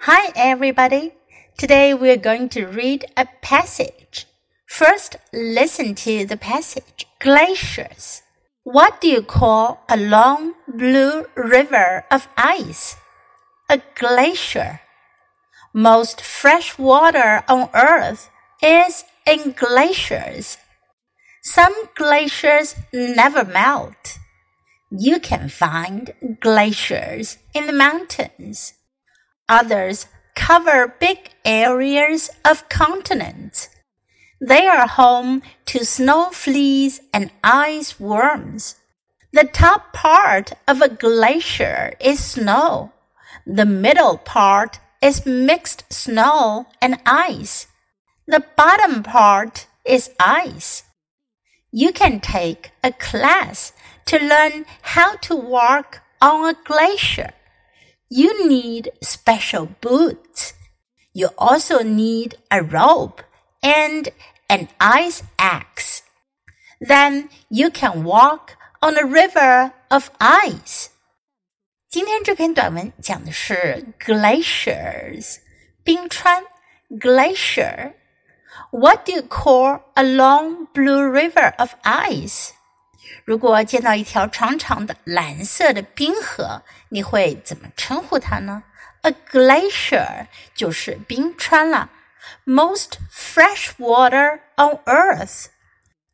Hi everybody! Today we are going to read a passage. First, listen to the passage. Glaciers. What do you call a long blue river of ice? A glacier. Most fresh water on Earth is in glaciers. Some glaciers never melt. You can find glaciers in the mountains.Others cover big areas of continents. They are home to snow fleas and ice worms. The top part of a glacier is snow. The middle part is mixed snow and ice. The bottom part is ice. You can take a class to learn how to walk on a glacier.You need special boots. You also need a rope and an ice axe. Then you can walk on a river of ice. 今天这篇短文讲的是 glaciers, 冰川 glacier. What do you call a long blue river of ice?如果见到一条长长的蓝色的冰河，你会怎么称呼它呢？ A glacier 就是冰川了。Most fresh water on Earth，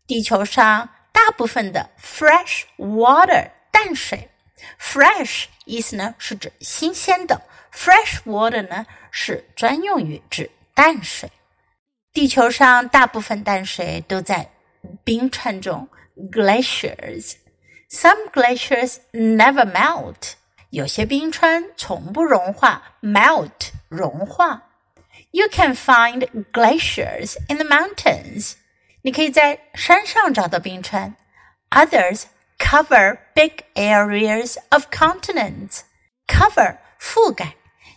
地球上大部分的 fresh water 淡水。Fresh 意思呢是指新鲜的 ，fresh water 呢是专用于指淡水。地球上大部分淡水都在冰川中。Glaciers. Some glaciers never melt. 有些冰川从不融化 melt 融化。You can find glaciers in the mountains. 你可以在山上找到冰川。Others cover big areas of continents. Cover 覆盖。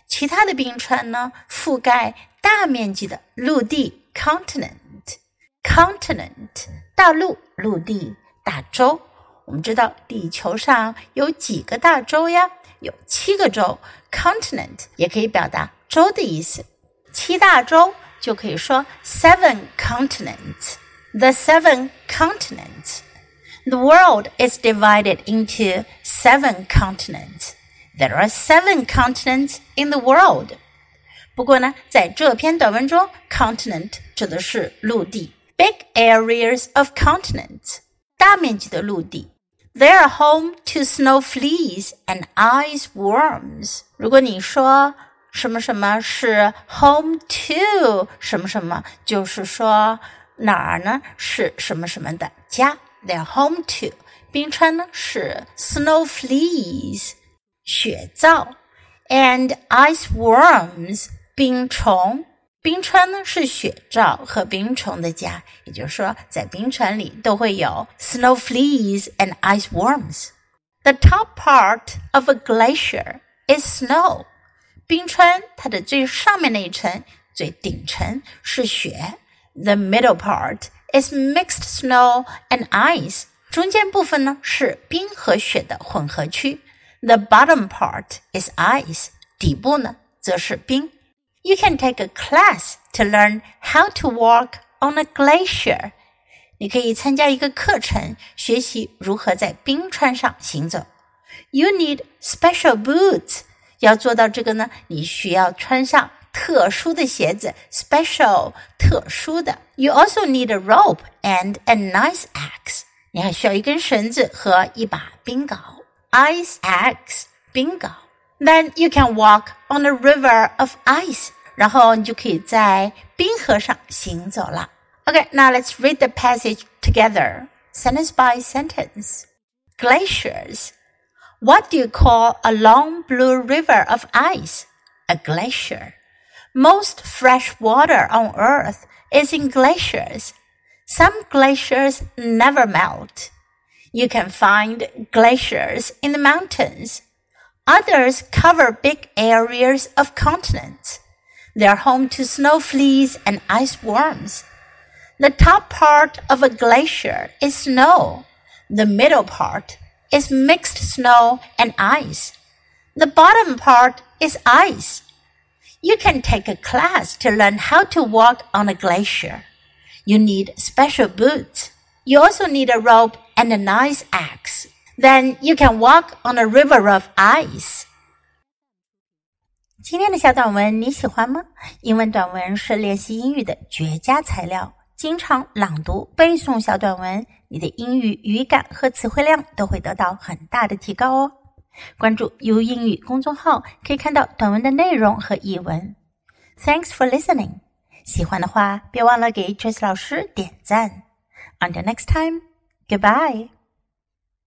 其他的冰川呢覆盖大面积的陆地 continent.Continent 大陆、陆地、大洲。我们知道地球上有几个大洲呀？有7个洲。Continent 也可以表达洲的意思。7大洲就可以说 7 continents. The 7 continents. The world is divided into 7 continents. There are 7 continents in the world. 不过呢，在这篇短文中 ，continent 指的是陆地。Big areas of continents, 大面积的陆地。They are home to snow fleas and ice worms. 如果你说什么什么是 home to 什么什么，就是说哪儿呢是什么什么的家。They are home to. 冰川呢是 snow fleas, 雪蚤 and ice worms, 冰虫。冰川呢是雪蚤和冰虫的家，也就是说在冰川里都会有 snow fleas and ice worms. The top part of a glacier is snow. 冰川它的最上面那一层，最顶层是雪。The middle part is mixed snow and ice. 中间部分呢是冰和雪的混合区。The bottom part is ice. 底部呢则是冰。You can take a class to learn how to walk on a glacier. 你可以参加一个课程，学习如何在冰川上行走。You need special boots. 要做到这个呢，你需要穿上特殊的鞋子 ，special 特殊的。You also need a rope and an ice axe. 你还需要一根绳子和一把冰镐 ，ice axe 冰镐。Then you can walk on a river of ice.然后你就可以在冰河上行走了。Okay, now let's read the passage together, sentence by sentence. Glaciers. What do you call a long blue river of ice? A glacier. Most fresh water on Earth is in glaciers. Some glaciers never melt. You can find glaciers in the mountains. Others cover big areas of continents.They are home to snow fleas and ice worms. The top part of a glacier is snow. The middle part is mixed snow and ice. The bottom part is ice. You can take a class to learn how to walk on a glacier. You need special boots. You also need a rope and a nice axe. Then you can walk on a river of ice.今天的小短文你喜欢吗？英文短文是练习英语的绝佳材料，经常朗读背诵小短文，你的英语语感和词汇量都会得到很大的提高哦。关注 U 英语公众号，可以看到短文的内容和译文。Thanks for listening. 喜欢的话别忘了给 Trace 老师点赞。Until next time, goodbye.